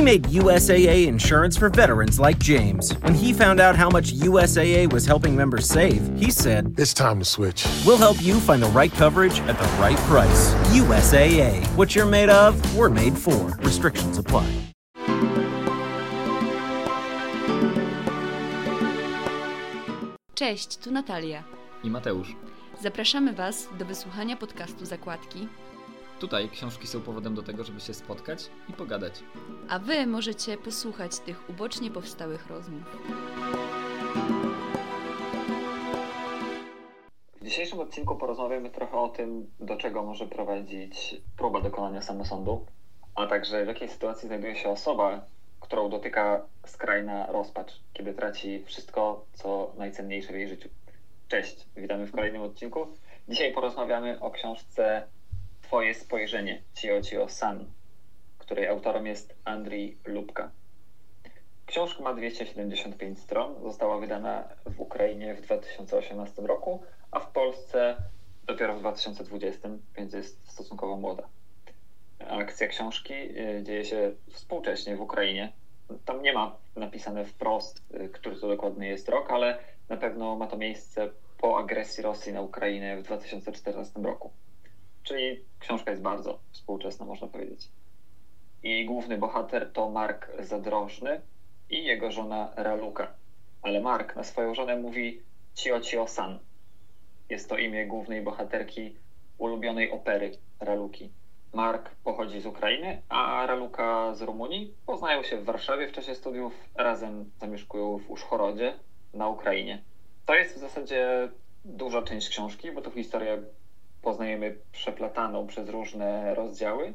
We made USAA insurance for veterans like James. When he found out how much USAA was helping members save, he said, "It's time to switch. We'll help you find the right coverage at the right price." USAA. What you're made of, we're made for. Restrictions apply. Cześć, tu Natalia i Mateusz. Zapraszamy Was do wysłuchania podcastu Zakładki. Tutaj książki są powodem do tego, żeby się spotkać i pogadać. A Wy możecie posłuchać tych ubocznie powstałych rozmów. W dzisiejszym odcinku porozmawiamy trochę o tym, do czego może prowadzić próba dokonania samosądu, a także w jakiej sytuacji znajduje się osoba, którą dotyka skrajna rozpacz, kiedy traci wszystko, co najcenniejsze w jej życiu. Cześć, witamy w kolejnym odcinku. Dzisiaj porozmawiamy o książce Twoje spojrzenie, Cio-Cio-San, której autorem jest Andrij Lubka. Książka ma 275 stron, została wydana w Ukrainie w 2018 roku, a w Polsce dopiero w 2020, więc jest stosunkowo młoda. Akcja książki dzieje się współcześnie w Ukrainie. Tam nie ma napisane wprost, który to dokładny jest rok, ale na pewno ma to miejsce po agresji Rosji na Ukrainę w 2014 roku. Czyli książka jest bardzo współczesna, można powiedzieć. Jej główny bohater to Mark Zadrożny i jego żona Raluka. Ale Mark na swoją żonę mówi Cio-Cio-San. Jest to imię głównej bohaterki ulubionej opery Raluki. Mark pochodzi z Ukrainy, a Raluka z Rumunii. Poznają się w Warszawie w czasie studiów, razem zamieszkują w Użhorodzie na Ukrainie. To jest w zasadzie duża część książki, bo to historię poznajemy przeplataną przez różne rozdziały,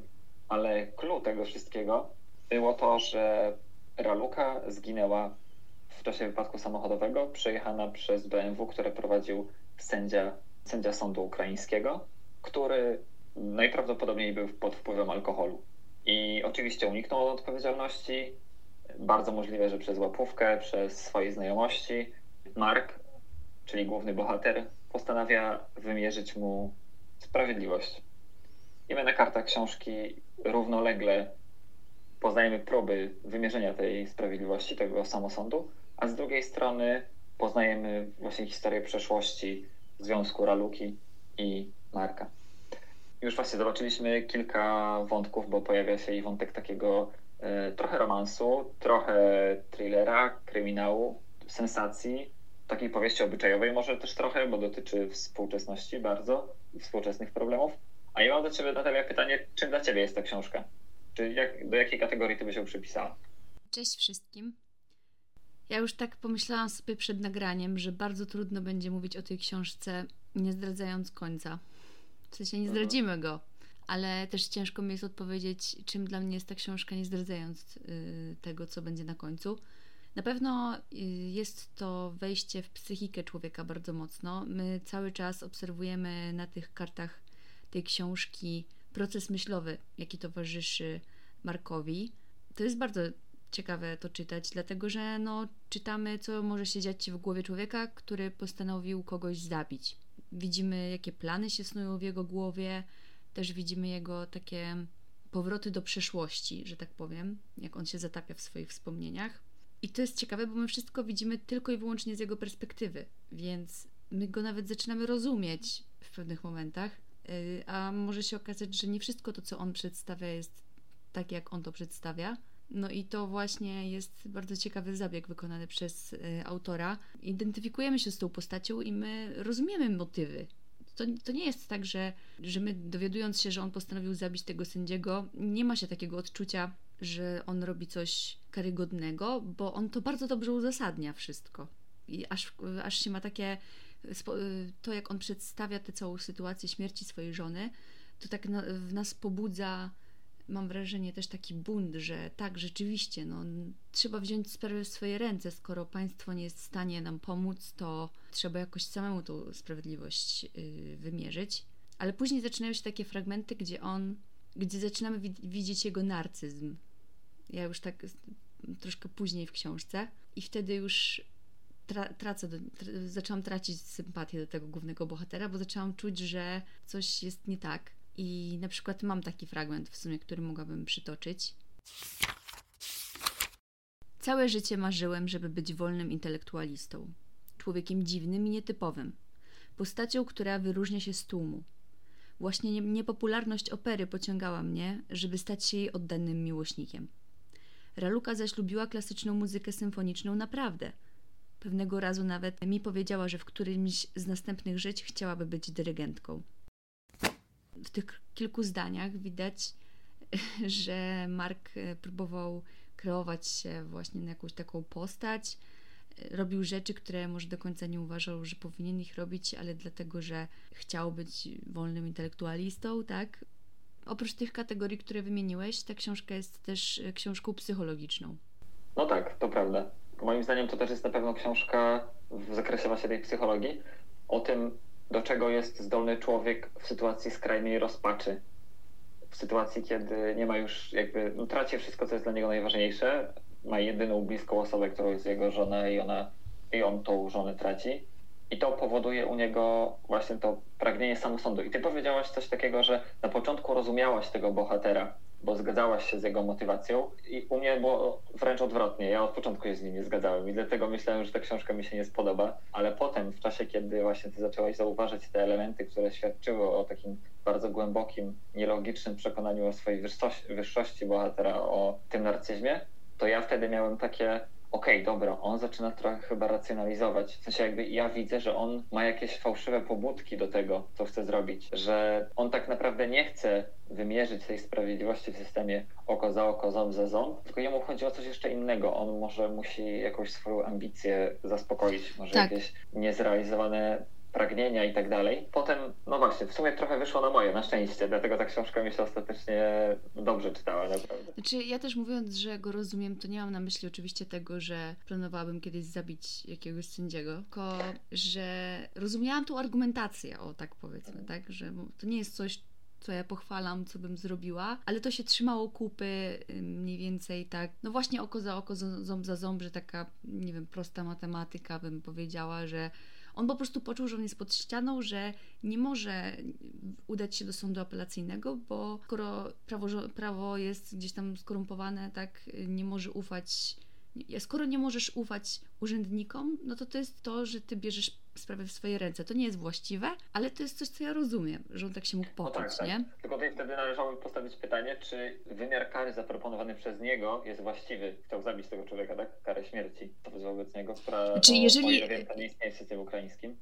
ale clou tego wszystkiego było to, że Raluka zginęła w czasie wypadku samochodowego, przejechana przez BMW, które prowadził sędzia sądu ukraińskiego, który najprawdopodobniej był pod wpływem alkoholu. I oczywiście uniknął odpowiedzialności. Bardzo możliwe, że przez łapówkę, przez swoje znajomości. Mark, czyli główny bohater, postanawia wymierzyć mu sprawiedliwość. Imiona karta książki równolegle poznajemy próby wymierzenia tej sprawiedliwości, tego samosądu, a z drugiej strony poznajemy właśnie historię przeszłości związku Raluki i Marka. Już właśnie zobaczyliśmy kilka wątków, bo pojawia się i wątek takiego trochę romansu, trochę thrillera, kryminału, sensacji, takiej powieści obyczajowej może też trochę, bo dotyczy współczesności bardzo i współczesnych problemów. A ja mam do Ciebie, Natalia, pytanie, czym dla Ciebie jest ta książka? Czy do jakiej kategorii Ty byś ją przypisała? Cześć wszystkim. Ja już tak pomyślałam sobie przed nagraniem, że bardzo trudno będzie mówić o tej książce, nie zdradzając końca. W sensie nie zdradzimy go, ale też ciężko mi jest odpowiedzieć, czym dla mnie jest ta książka, nie zdradzając tego, co będzie na końcu. Na pewno jest to wejście w psychikę człowieka bardzo mocno. My cały czas obserwujemy na tych kartach tej książki proces myślowy, jaki towarzyszy Markowi. To jest bardzo ciekawe to czytać, dlatego że czytamy, co może się dziać w głowie człowieka, który postanowił kogoś zabić. Widzimy, jakie plany się snują w jego głowie, też widzimy jego takie powroty do przeszłości, że tak powiem, jak on się zatapia w swoich wspomnieniach. I to jest ciekawe, bo my wszystko widzimy tylko i wyłącznie z jego perspektywy, więc my go nawet zaczynamy rozumieć w pewnych momentach, a może się okazać, że nie wszystko to, co on przedstawia, jest tak, jak on to przedstawia. No i to właśnie jest bardzo ciekawy zabieg wykonany przez autora. Identyfikujemy się z tą postacią i my rozumiemy motywy. To nie jest tak, że my dowiadując się, że on postanowił zabić tego sędziego, nie ma się takiego odczucia, że on robi coś karygodnego, bo on to bardzo dobrze uzasadnia wszystko. I aż się ma takie... To, jak on przedstawia tę całą sytuację śmierci swojej żony, to tak w nas pobudza... Mam wrażenie też taki bunt, że tak, rzeczywiście, trzeba wziąć sprawę w swoje ręce, skoro państwo nie jest w stanie nam pomóc, to trzeba jakoś samemu tą sprawiedliwość wymierzyć. Ale później zaczynają się takie fragmenty, gdzie zaczynamy widzieć jego narcyzm. Ja już tak troszkę później w książce i wtedy już zaczęłam tracić sympatię do tego głównego bohatera, bo zaczęłam czuć, że coś jest nie tak. I na przykład mam taki fragment w sumie, który mogłabym przytoczyć. Całe życie marzyłem, żeby być wolnym intelektualistą. Człowiekiem dziwnym i nietypowym. Postacią, która wyróżnia się z tłumu. Właśnie niepopularność opery pociągała mnie, żeby stać się jej oddanym miłośnikiem. Raluka zaś lubiła klasyczną muzykę symfoniczną naprawdę. Pewnego razu nawet mi powiedziała, że w którymś z następnych żyć chciałaby być dyrygentką. W tych kilku zdaniach widać, że Mark próbował kreować się właśnie na jakąś taką postać. Robił rzeczy, które może do końca nie uważał, że powinien ich robić, ale dlatego, że chciał być wolnym intelektualistą, tak? Oprócz tych kategorii, które wymieniłeś, ta książka jest też książką psychologiczną. No tak, to prawda. Moim zdaniem to też jest na pewno książka w zakresie właśnie tej psychologii o tym, do czego jest zdolny człowiek w sytuacji skrajnej rozpaczy. W sytuacji, kiedy nie ma już jakby, no traci wszystko, co jest dla niego najważniejsze, ma jedyną bliską osobę, którą jest jego żona i on tą żonę traci. I to powoduje u niego właśnie to pragnienie samosądu. I ty powiedziałaś coś takiego, że na początku rozumiałaś tego bohatera, bo zgadzałaś się z jego motywacją i u mnie było wręcz odwrotnie. Ja od początku się z nim nie zgadzałem i dlatego myślałem, że ta książka mi się nie spodoba, ale potem w czasie, kiedy właśnie ty zaczęłaś zauważyć te elementy, które świadczyły o takim bardzo głębokim, nielogicznym przekonaniu o swojej wyższości bohatera, o tym narcyzmie, to ja wtedy miałem takie, dobra, on zaczyna trochę chyba racjonalizować. W sensie jakby ja widzę, że on ma jakieś fałszywe pobudki do tego, co chce zrobić. Że on tak naprawdę nie chce wymierzyć tej sprawiedliwości w systemie oko za oko, ząb za ząb, tylko jemu chodzi o coś jeszcze innego. On może musi jakąś swoją ambicję zaspokoić, może tak. Jakieś niezrealizowane pragnienia i tak dalej. Potem, no właśnie, w sumie trochę wyszło na moje, na szczęście, dlatego ta książka mi się ostatecznie dobrze czytała, naprawdę. Znaczy, ja też mówiąc, że go rozumiem, to nie mam na myśli oczywiście tego, że planowałabym kiedyś zabić jakiegoś sędziego, tylko, że rozumiałam tą argumentację, tak powiedzmy, tak, że to nie jest coś, co ja pochwalam, co bym zrobiła, ale to się trzymało kupy mniej więcej tak, no właśnie oko za oko, ząb za ząb, że taka, nie wiem, prosta matematyka bym powiedziała, że on po prostu poczuł, że on jest pod ścianą, że nie może udać się do sądu apelacyjnego, bo skoro prawo jest gdzieś tam skorumpowane, tak, nie może ufać. Skoro nie możesz ufać urzędnikom, no to jest to, że ty bierzesz sprawę w swoje ręce. To nie jest właściwe, ale to jest coś, co ja rozumiem, że on tak się mógł poczuć, nie? Tak. Tylko tutaj wtedy należałoby postawić pytanie, czy wymiar kary zaproponowany przez niego jest właściwy. Chciał zabić tego człowieka, tak? Karę śmierci. To jest wobec niego sprawa, o ile wiem, to nie istnieje w systemie ukraińskim.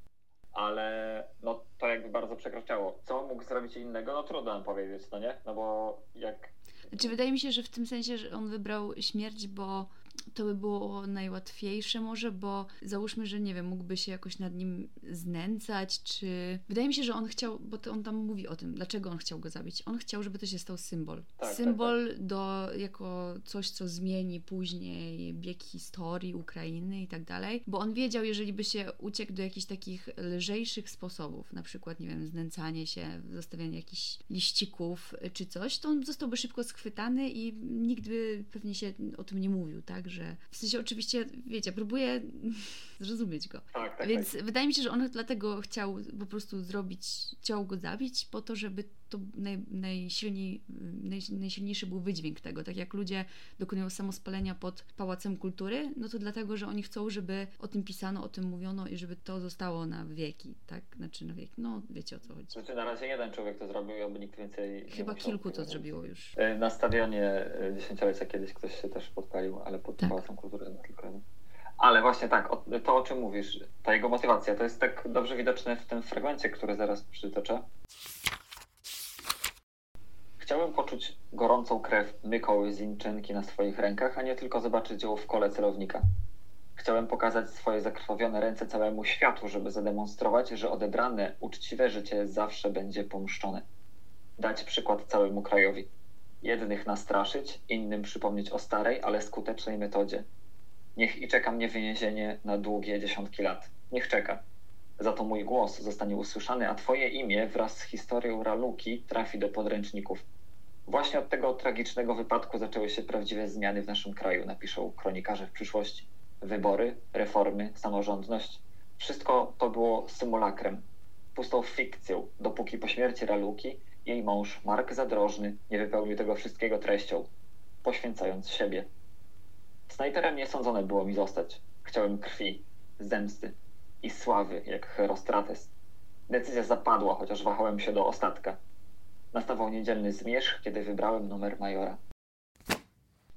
Ale no to jakby bardzo przekraczało. Co mógł zrobić innego? No trudno nam powiedzieć, no nie? No bo jak... Znaczy wydaje mi się, że w tym sensie, że on wybrał śmierć, bo to by było najłatwiejsze może, bo załóżmy, że nie wiem, mógłby się jakoś nad nim znęcać, czy... Wydaje mi się, że on chciał, bo to on tam mówi o tym, dlaczego on chciał go zabić. On chciał, żeby to się stał symbol. Tak, symbol tak. Jako coś, co zmieni później bieg historii Ukrainy i tak dalej, bo on wiedział, jeżeli by się uciekł do jakichś takich lżejszych sposobów, na przykład, nie wiem, znęcanie się, zostawianie jakichś liścików czy coś, to on zostałby szybko schwytany i nikt by pewnie się o tym nie mówił, tak? Że w sensie oczywiście, wiecie, próbuję zrozumieć go. Tak, więc tak. Wydaje mi się, że on dlatego chciał po prostu chciał go zabić po to, żeby to najsilniejszy był wydźwięk tego. Tak jak ludzie dokonują samospalenia pod Pałacem Kultury, no to dlatego, że oni chcą, żeby o tym pisano, o tym mówiono i żeby to zostało na wieki, tak? Znaczy na wieki, no wiecie o co chodzi. Znaczy na razie jeden człowiek to zrobił, aby nikt więcej... Chyba kilku to zrobiło już. Na stadionie dziesięciolecia kiedyś ktoś się też podpalił, ale pod Pałacem Kultury tylko. Ale właśnie tak, to o czym mówisz, ta jego motywacja, to jest tak dobrze widoczne w tym fragmencie, który zaraz przytoczę. Chciałem poczuć gorącą krew mykoły z limczynki na swoich rękach, a nie tylko zobaczyć ją w kole celownika. Chciałem pokazać swoje zakrwawione ręce całemu światu, żeby zademonstrować, że odebrane, uczciwe życie zawsze będzie pomszczone. Dać przykład całemu krajowi. Jednych nastraszyć, innym przypomnieć o starej, ale skutecznej metodzie. Niech i czeka mnie więzienie na długie 10 lat. Niech czeka. Za to mój głos zostanie usłyszany, a twoje imię wraz z historią Raluki trafi do podręczników. Właśnie od tego tragicznego wypadku zaczęły się prawdziwe zmiany w naszym kraju, napiszą kronikarze w przyszłości. Wybory, reformy, samorządność. Wszystko to było symulakrem, pustą fikcją, dopóki po śmierci Raluki jej mąż Mark Zadrożny nie wypełnił tego wszystkiego treścią, poświęcając siebie. Snajperem niesądzone było mi zostać. Chciałem krwi, zemsty i sławy, jak Herostrates. Decyzja zapadła, chociaż wahałem się do ostatka. Nastawał niedzielny zmierzch, kiedy wybrałem numer majora.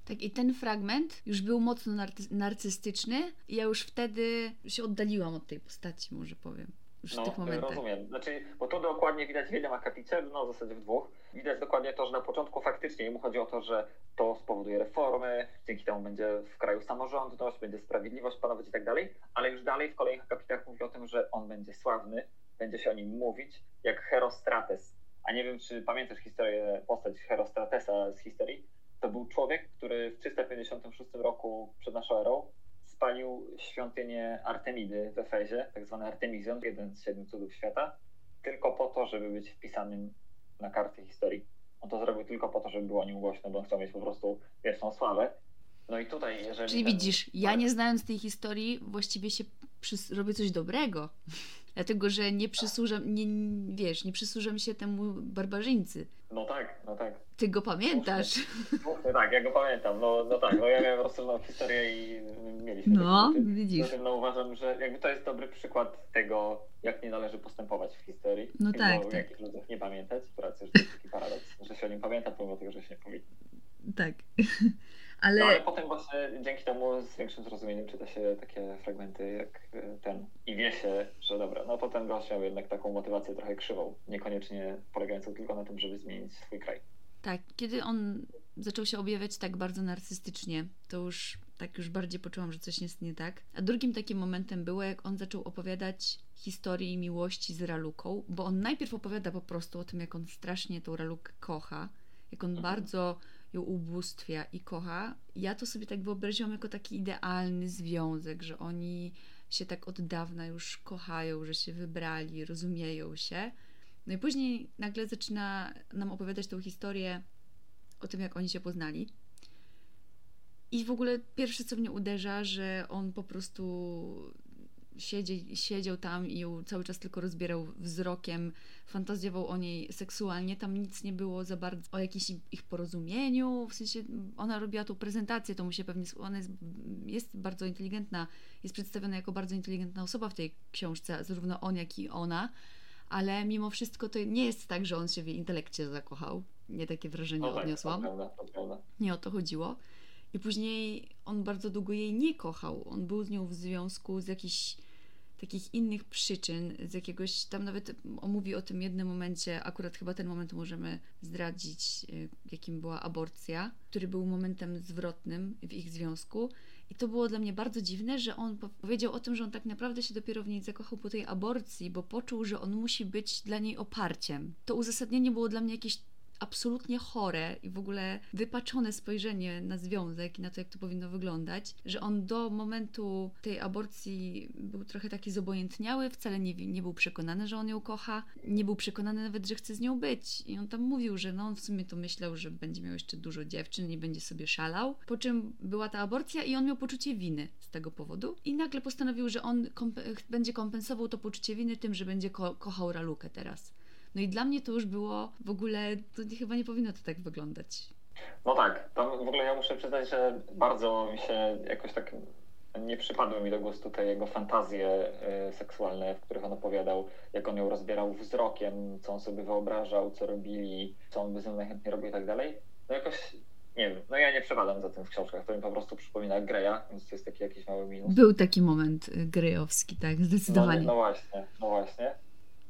Tak, i ten fragment już był mocno narcystyczny i ja już wtedy się oddaliłam od tej postaci, może powiem. Już no, w tych momentach. Rozumiem. Znaczy, bo to dokładnie widać w jednym akapicie, no w zasadzie w dwóch. Widać dokładnie to, że na początku faktycznie mu chodzi o to, że to spowoduje reformy, dzięki temu będzie w kraju samorządność, będzie sprawiedliwość panować i tak dalej, ale już dalej w kolejnych akapitach mówi o tym, że on będzie sławny, będzie się o nim mówić, jak Herostrates. A nie wiem, czy pamiętasz historię, postać Herostratesa z historii? To był człowiek, który w 356 roku przed naszą erą spalił świątynię Artemidy w Efezie, tak zwany Artemizjon, jeden z 7 cudów świata, tylko po to, żeby być wpisanym na karty historii. On to zrobił tylko po to, żeby było o nim głośno, bo on chciał mieć po prostu wieczną sławę. No i tutaj, jeżeli... Czyli widzisz, ja nie znając tej historii, właściwie się robię coś dobrego. Dlatego, że nie przysłużam, nie przysłużam się temu barbarzyńcy. No tak, no tak. Ty go pamiętasz. No tak, ja go pamiętam. No tak, ja miałem rozsądną historię i mieliśmy... No, widzisz. No uważam, że jakby to jest dobry przykład tego, jak nie należy postępować w historii. No tak, tak. Jakich ludziach nie pamiętać, pracy, że to jest taki paradoks, że się o nim pamięta, pomimo tego, że się nie powinno. Tak. Ale... No ale potem właśnie dzięki temu z większym zrozumieniem czyta się takie fragmenty jak ten i wie się, że dobra, no to ten gość miał jednak taką motywację trochę krzywą, niekoniecznie polegającą tylko na tym, żeby zmienić swój kraj. Tak, kiedy on zaczął się objawiać tak bardzo narcystycznie, to już bardziej poczułam, że coś jest nie tak. A drugim takim momentem było, jak on zaczął opowiadać historię miłości z Raluką, bo on najpierw opowiada po prostu o tym, jak on strasznie tą Ralukę kocha, jak on bardzo... ją ubóstwia i kocha. Ja to sobie tak wyobraziłam jako taki idealny związek, że oni się tak od dawna już kochają, że się wybrali, rozumieją się. No i później nagle zaczyna nam opowiadać tą historię o tym, jak oni się poznali. I w ogóle pierwsze, co mnie uderza, że on po prostu siedział tam i ją cały czas tylko rozbierał wzrokiem, fantazjował o niej seksualnie, tam nic nie było za bardzo o jakimś ich porozumieniu, w sensie ona robiła tą prezentację, to mu się pewnie, ona jest bardzo inteligentna, jest przedstawiona jako bardzo inteligentna osoba w tej książce, zarówno on, jak i ona, ale mimo wszystko to nie jest tak, że on się w jej intelekcie zakochał, nie takie wrażenie odniosłam, nie o to chodziło. I później on bardzo długo jej nie kochał. On był z nią w związku z jakichś takich innych przyczyn, z jakiegoś, tam nawet omówi o tym jednym momencie, akurat chyba ten moment możemy zdradzić, jakim była aborcja, który był momentem zwrotnym w ich związku. I to było dla mnie bardzo dziwne, że on powiedział o tym, że on tak naprawdę się dopiero w niej zakochał po tej aborcji, bo poczuł, że on musi być dla niej oparciem. To uzasadnienie było dla mnie jakieś absolutnie chore i w ogóle wypaczone spojrzenie na związek i na to, jak to powinno wyglądać, że on do momentu tej aborcji był trochę taki zobojętniały, wcale nie był przekonany, że on ją kocha, nie był przekonany nawet, że chce z nią być. I on tam mówił, że no on w sumie to myślał, że będzie miał jeszcze dużo dziewczyn i będzie sobie szalał, po czym była ta aborcja i on miał poczucie winy z tego powodu i nagle postanowił, że on będzie kompensował to poczucie winy tym, że będzie kochał Ralukę teraz. No i dla mnie to już było w ogóle, to chyba nie powinno to tak wyglądać. No tak, tam w ogóle ja muszę przyznać, że bardzo mi się jakoś tak nie przypadły mi do gustu te jego fantazje seksualne, w których on opowiadał, jak on ją rozbierał wzrokiem, co on sobie wyobrażał, co robili, co on by z nią najchętniej robił i tak dalej. No jakoś, nie wiem, no ja nie przepadam za tym w książkach, to mi po prostu przypomina Greya, więc to jest taki jakiś mały minus. Był taki moment grejowski, tak, zdecydowanie. No właśnie.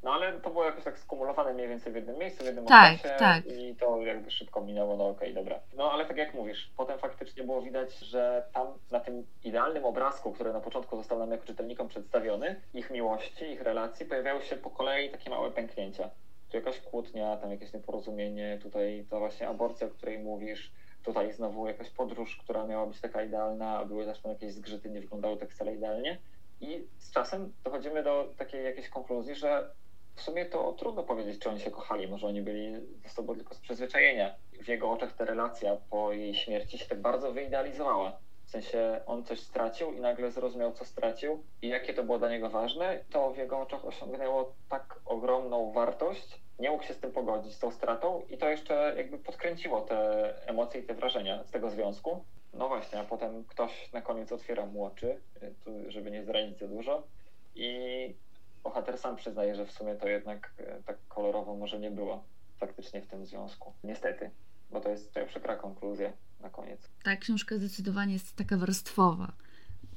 No ale to było jakoś tak skumulowane mniej więcej w jednym miejscu, w jednym okresie tak. I to jakby szybko minęło, no okej, dobra. No ale tak jak mówisz, potem faktycznie było widać, że tam na tym idealnym obrazku, który na początku został nam jako czytelnikom przedstawiony, ich miłości, ich relacji, pojawiały się po kolei takie małe pęknięcia. Tu jakaś kłótnia, tam jakieś nieporozumienie, tutaj ta właśnie aborcja, o której mówisz, tutaj znowu jakaś podróż, która miała być taka idealna, a były zresztą jakieś zgrzyty, nie wyglądały tak wcale idealnie. I z czasem dochodzimy do takiej jakiejś konkluzji, że w sumie to trudno powiedzieć, czy oni się kochali, może oni byli ze sobą tylko z przyzwyczajenia. W jego oczach ta relacja po jej śmierci się tak bardzo wyidealizowała. W sensie on coś stracił i nagle zrozumiał, co stracił i jakie to było dla niego ważne. To w jego oczach osiągnęło tak ogromną wartość, nie mógł się z tym pogodzić, z tą stratą i to jeszcze jakby podkręciło te emocje i te wrażenia z tego związku. No właśnie, a potem ktoś na koniec otwiera mu oczy, żeby nie zdradzić za dużo, i bohater sam przyznaje, że w sumie to jednak tak kolorowo może nie było faktycznie w tym związku. Niestety, bo to jest przykra konkluzja na koniec. Ta książka zdecydowanie jest taka warstwowa,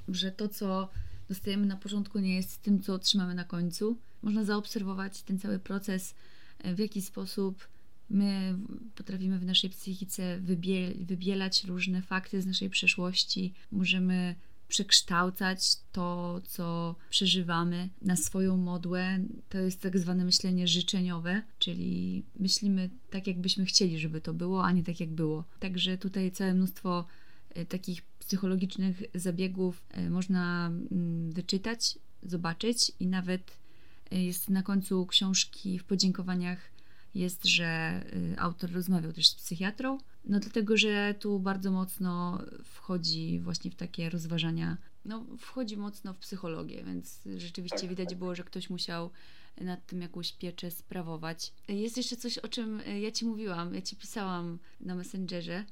że to, co dostajemy na początku, nie jest tym, co otrzymamy na końcu. Można zaobserwować ten cały proces, w jaki sposób my potrafimy w naszej psychice wybielać różne fakty z naszej przeszłości. Możemy przekształcać to, co przeżywamy, na swoją modłę. To jest tak zwane myślenie życzeniowe, czyli myślimy tak, jakbyśmy chcieli, żeby to było, a nie tak, jak było. Także tutaj całe mnóstwo takich psychologicznych zabiegów można wyczytać, zobaczyć, i nawet jest na końcu książki w podziękowaniach jest, że autor rozmawiał też z psychiatrą, no dlatego, że tu bardzo mocno wchodzi właśnie w takie rozważania, no wchodzi mocno w psychologię, więc rzeczywiście widać było, że ktoś musiał nad tym jakąś pieczę sprawować. Jest jeszcze coś, o czym ja Ci mówiłam, ja Ci pisałam na Messengerze,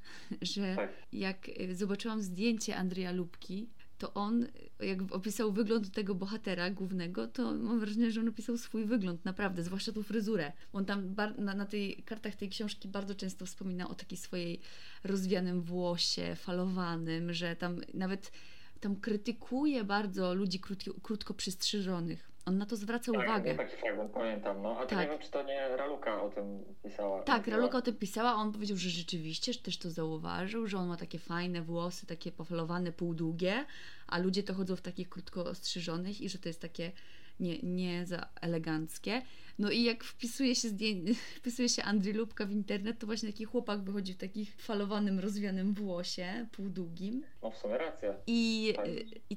że jak zobaczyłam zdjęcie Andrija Lubki, to on, jak opisał wygląd tego bohatera głównego, to mam wrażenie, że on opisał swój wygląd, naprawdę, zwłaszcza tą fryzurę. On tam na tej kartach tej książki bardzo często wspomina o takiej swojej rozwianym włosie, falowanym, że tam nawet tam krytykuje bardzo ludzi krótko przystrzyżonych. On na to zwraca uwagę. Tak, taki fragment pamiętam, no. A tak. Nie wiem, czy to nie Raluka o tym pisała. Tak, Raluka o tym pisała, on powiedział, że rzeczywiście że też to zauważył, że on ma takie fajne włosy, takie pofalowane, półdługie, a ludzie to chodzą w takich krótko ostrzyżonych i że to jest takie nie za eleganckie. No i jak wpisuje się Andrij Lubka w internet, to właśnie taki chłopak wychodzi w takich falowanym, rozwianym włosie, półdługim. No w sumie racja. I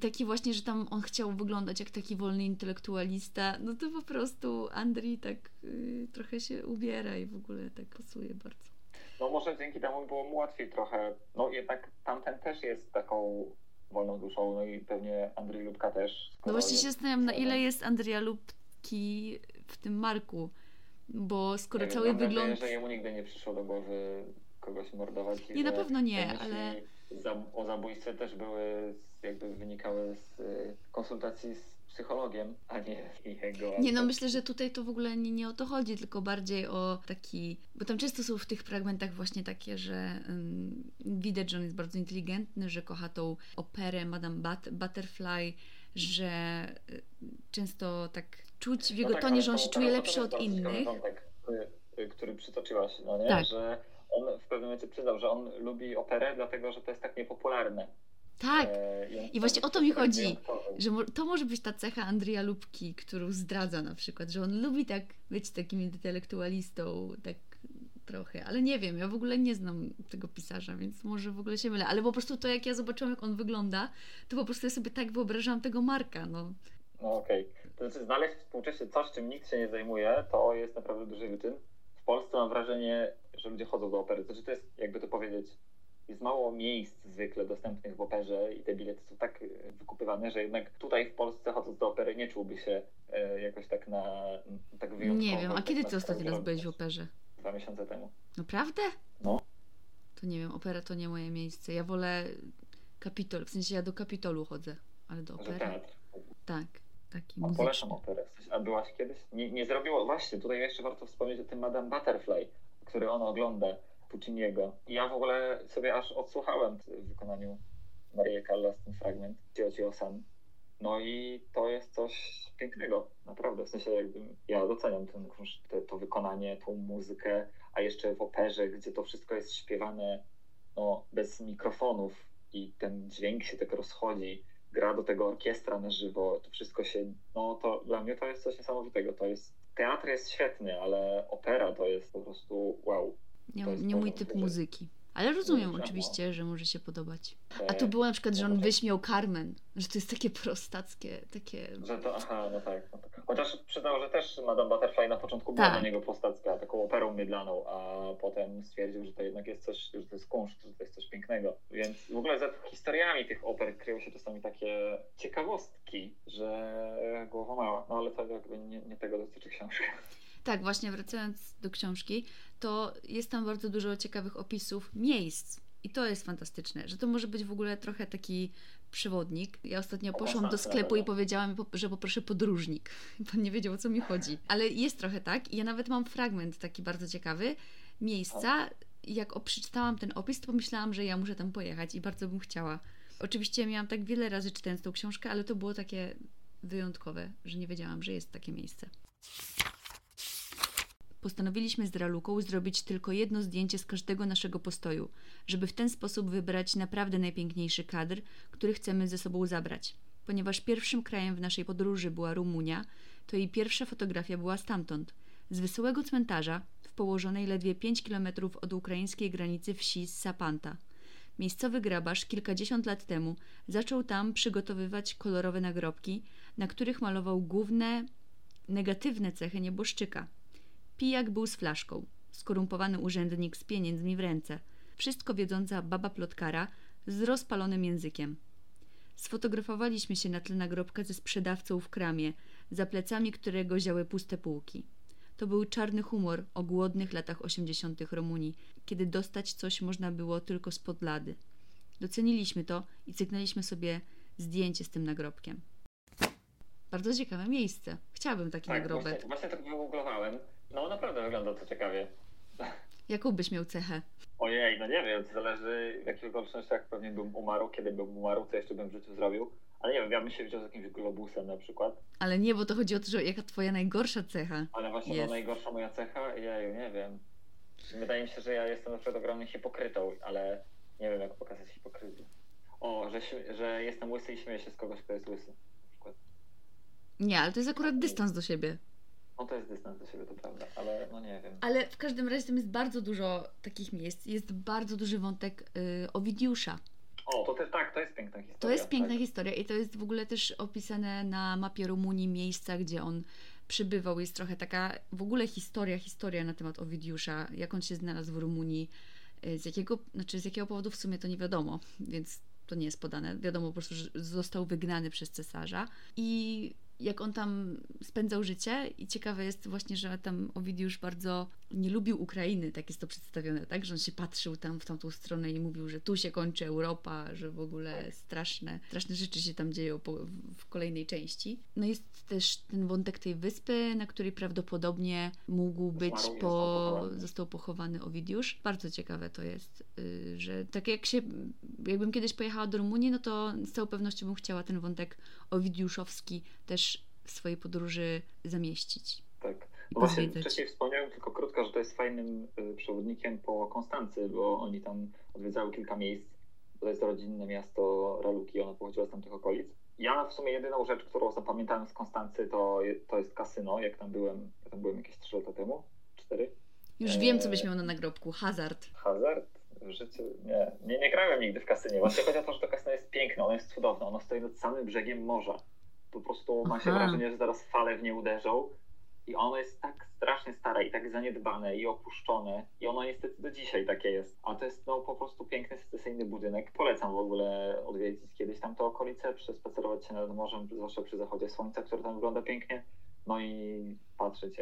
taki właśnie, że tam on chciał wyglądać jak taki wolny intelektualista, no to po prostu Andrij tak trochę się ubiera i w ogóle tak pasuje bardzo. No może dzięki temu było mu łatwiej trochę, no jednak tamten też jest taką wolną duszą, no i pewnie Andrij Lubka też. No właśnie się zastanawiam, na ile jest Andrija Lubki w tym Marku, bo skoro cały wygląd... Nie wiem, że jemu nigdy nie przyszło do głowy kogoś mordować. Nie, na pewno nie, ale... O zabójstwie też były, jakby wynikały z konsultacji z psychologiem, a nie jego... Nie, no myślę, że tutaj to w ogóle nie o to chodzi, tylko bardziej o taki... Bo tam często są w tych fragmentach właśnie takie, że widać, że on jest bardzo inteligentny, że kocha tą operę Madame Butterfly, że często tak czuć w jego tonie, że on się czuje lepszy od innych. Który przytoczyłaś, no nie? Tak. Że on w pewnym momencie przyznał, że on lubi operę, dlatego że to jest tak niepopularne. Tak. I właśnie o to mi chodzi, że to może być ta cecha Andrija Lubki, którą zdradza na przykład, że on lubi tak być takim intelektualistą, tak trochę, ale nie wiem, ja w ogóle nie znam tego pisarza, więc może w ogóle się mylę, ale po prostu to, jak ja zobaczyłam, jak on wygląda, to po prostu ja sobie tak wyobrażam tego Marka, no. No okej. To znaczy znaleźć współcześnie coś, czym nikt się nie zajmuje, to jest naprawdę duży wyczyn. W Polsce mam wrażenie, że ludzie chodzą do opery, znaczy to jest, jakby to powiedzieć, jest mało miejsc zwykle dostępnych w operze i te bilety są tak wykupywane, że jednak tutaj w Polsce chodząc do opery nie czułby się jakoś tak tak wyjątkowo. Nie wiem, a kiedy ty ostatni raz byłeś w operze? 2 miesiące temu. Naprawdę? No. To nie wiem, opera to nie moje miejsce. Ja wolę Kapitol, w sensie ja do Kapitolu chodzę, ale do opery. Teatr. Tak, taki muzyczny. Polecam operę. A byłaś kiedyś? Nie zrobiło, właśnie, tutaj jeszcze warto wspomnieć o tym Madame Butterfly, który on ogląda, Pucciniego. I ja w ogóle sobie aż odsłuchałem w wykonaniu Marii Callas ten fragment Cio-Cio-San. No i to jest coś pięknego, naprawdę. W sensie jakbym, ja doceniam to wykonanie, tą muzykę, a jeszcze w operze, gdzie to wszystko jest śpiewane no, bez mikrofonów i ten dźwięk się tak rozchodzi, gra do tego orkiestra na żywo, to wszystko się, no to dla mnie to jest coś niesamowitego. To jest, teatr jest świetny, ale opera to jest po prostu wow. Nie mój typ muzyki. Ale rozumiem oczywiście, że może się podobać. A tu było na przykład, że on wyśmiał Carmen, że to jest takie prostackie, takie... Że to, aha, no tak. Chociaż przyznał, że też Madame Butterfly na początku była dla niego prostacka, taką operą mydlaną, a potem stwierdził, że to jednak jest coś, że to jest kunszt, że to jest coś pięknego. Więc w ogóle za historiami tych oper kryją się czasami takie ciekawostki, że głowa mała. No ale to jakby nie tego dotyczy książka. Tak, właśnie wracając do książki, to jest tam bardzo dużo ciekawych opisów miejsc, I to jest fantastyczne, że to może być w ogóle trochę taki przewodnik. Ja ostatnio poszłam do sklepu i powiedziałam, że poproszę podróżnik. Pan nie wiedział, o co mi chodzi. Ale jest trochę tak i ja nawet mam fragment taki bardzo ciekawy miejsca. Jak przeczytałam ten opis, to pomyślałam, że ja muszę tam pojechać i bardzo bym chciała. Oczywiście miałam tak wiele razy czytając tą książkę, ale to było takie wyjątkowe, że nie wiedziałam, że jest takie miejsce. Postanowiliśmy z Raluką zrobić tylko jedno zdjęcie z każdego naszego postoju, żeby w ten sposób wybrać naprawdę najpiękniejszy kadr, który chcemy ze sobą zabrać. Ponieważ pierwszym krajem w naszej podróży była Rumunia, to jej pierwsza fotografia była stamtąd. Z wesołego cmentarza, w położonej ledwie 5 km od ukraińskiej granicy wsi Sapanta. Miejscowy grabarz kilkadziesiąt lat temu zaczął tam przygotowywać kolorowe nagrobki, na których malował główne negatywne cechy nieboszczyka. Pijak był z flaszką, skorumpowany urzędnik z pieniędzmi w ręce, wszystko wiedząca baba plotkara z rozpalonym językiem. Sfotografowaliśmy się na tle nagrobka ze sprzedawcą w kramie, za plecami którego ziały puste półki. To był czarny humor o głodnych latach 80. Rumunii, kiedy dostać coś można było tylko spod lady. Doceniliśmy to i cyknęliśmy sobie zdjęcie z tym nagrobkiem. Bardzo ciekawe miejsce. Chciałabym taki nagrobek. Właśnie tak wygooglowałem. No naprawdę wygląda to ciekawie. Jaką byś miał cechę? Ojej, no nie wiem, zależy w jakich okolicznościach pewnie bym umarł, kiedy bym umarł, co jeszcze bym w życiu zrobił. Ale nie wiem, ja bym się wziął z jakimś globusem na przykład. Ale nie, bo to chodzi o to, że jaka twoja najgorsza cecha. Ale właśnie jest. No, najgorsza moja cecha? Jeju, nie wiem. Wydaje mi się, że ja jestem na przykład ogromnym hipokrytą, ale nie wiem, jak pokazać hipokryzję. O, że jestem łysy i śmieję się z kogoś, kto jest łysy. Na przykład. Nie, ale to jest akurat dystans do siebie. No to jest dystans do siebie, to prawda, ale no nie wiem. Ale w każdym razie tam jest bardzo dużo takich miejsc. Jest bardzo duży wątek Owidiusza. O, to też tak, to jest piękna historia. To jest piękna historia i to jest w ogóle też opisane na mapie Rumunii miejsca, gdzie on przybywał. Jest trochę taka w ogóle historia na temat Owidiusza, jak on się znalazł w Rumunii, z jakiego powodu w sumie to nie wiadomo, więc to nie jest podane. Wiadomo po prostu, że został wygnany przez cesarza i jak on tam spędzał życie i ciekawe jest właśnie, że tam Owidiusz bardzo nie lubił Ukrainy, tak jest to przedstawione, tak, że on się patrzył tam w tamtą stronę i mówił, że tu się kończy Europa, że w ogóle straszne rzeczy się tam dzieją w kolejnej części. No jest też ten wątek tej wyspy, na której prawdopodobnie mógł być został pochowany Owidiusz. Bardzo ciekawe to jest, że tak jakbym kiedyś pojechała do Rumunii, no to z całą pewnością bym chciała ten wątek Owidiuszowski też w swojej podróży zamieścić. Tak. Właśnie wcześniej wspomniałem tylko krótko, że to jest fajnym przewodnikiem po Konstancy, bo oni tam odwiedzały kilka miejsc. To jest rodzinne miasto Raluki, ona pochodziła z tamtych okolic. Ja w sumie jedyną rzecz, którą zapamiętałem z Konstancy, to jest kasyno, jak tam byłem. Ja tam byłem jakieś 3 lata temu, 4. Już wiem, co byś miał na nagrobku. Hazard. Hazard? W życiu nie grałem nigdy w kasynie. Właśnie chodzi o to, że to kasyno jest piękne, ono jest cudowne, ono stoi nad samym brzegiem morza. Po prostu ma się wrażenie, że zaraz fale w nie uderzą. I ono jest tak strasznie stare i tak zaniedbane i opuszczone i ono niestety do dzisiaj takie jest. A to jest no po prostu piękny, secesyjny budynek. Polecam w ogóle odwiedzić kiedyś tamte okolice, przespacerować się nad morzem, zwłaszcza przy zachodzie słońca, które tam wygląda pięknie. No i patrzeć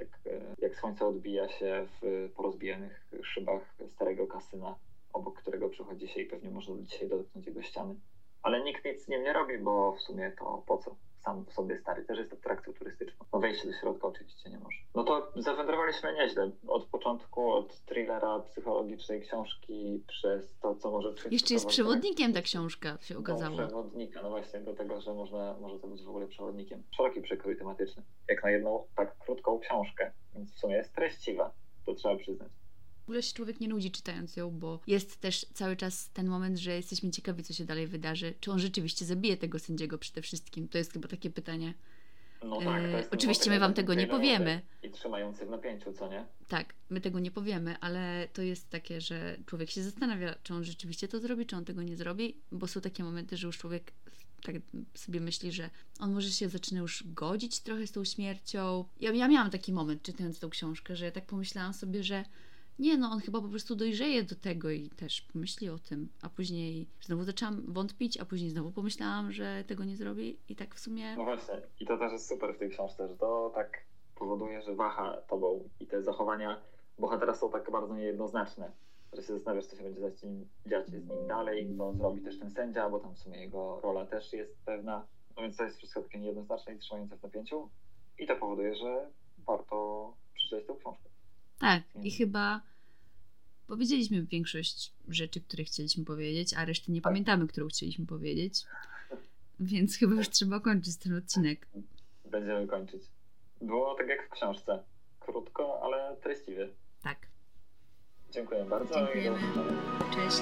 jak słońce odbija się w porozbijanych szybach starego kasyna, obok którego przychodzi się i pewnie można dzisiaj dotknąć jego ściany. Ale nikt nic z nim nie robi, bo w sumie to po co? Sam w sobie stary, też jest atrakcją turystyczną. No wejście do środka oczywiście nie może. No to zawędrowaliśmy nieźle. Od początku, od thrillera, psychologicznej książki, przez to, co może przyjść. Jeszcze jest przewodnikiem ta książka, się okazało. No, przewodnika, no właśnie, do tego, że może to być w ogóle przewodnikiem. Szeroki przekrój tematyczny, jak na jedną tak krótką książkę, więc w sumie jest treściwa, to trzeba przyznać. W ogóle się człowiek nie nudzi czytając ją, bo jest też cały czas ten moment, że jesteśmy ciekawi, co się dalej wydarzy. Czy on rzeczywiście zabije tego sędziego przede wszystkim? To jest chyba takie pytanie. No tak, oczywiście my wam tego nie powiemy. I trzymający w napięciu, co nie? Tak, my tego nie powiemy, ale to jest takie, że człowiek się zastanawia, czy on rzeczywiście to zrobi, czy on tego nie zrobi, bo są takie momenty, że już człowiek tak sobie myśli, że on może się zaczyna już godzić trochę z tą śmiercią. Ja miałam taki moment czytając tą książkę, że ja tak pomyślałam sobie, że nie, no on chyba po prostu dojrzeje do tego i też pomyśli o tym, a później znowu zaczęłam wątpić, a później znowu pomyślałam, że tego nie zrobi i tak w sumie... No właśnie, i to też jest super w tej książce, że to tak powoduje, że waha tobą i te zachowania bohatera są tak bardzo niejednoznaczne. że się zastanawiasz, co się będzie dziać z nim dalej, co zrobi też ten sędzia, bo tam w sumie jego rola też jest pewna. No więc to jest wszystko takie niejednoznaczne i trzymające w napięciu. I to powoduje, że warto przeczytać tę książkę. Tak, i chyba powiedzieliśmy większość rzeczy, które chcieliśmy powiedzieć, a reszty nie pamiętamy, którą chcieliśmy powiedzieć. Więc chyba już trzeba kończyć ten odcinek. Będziemy kończyć. Było tak jak w książce. Krótko, ale treściwie. Tak. Dziękuję bardzo. Dziękujemy. Cześć.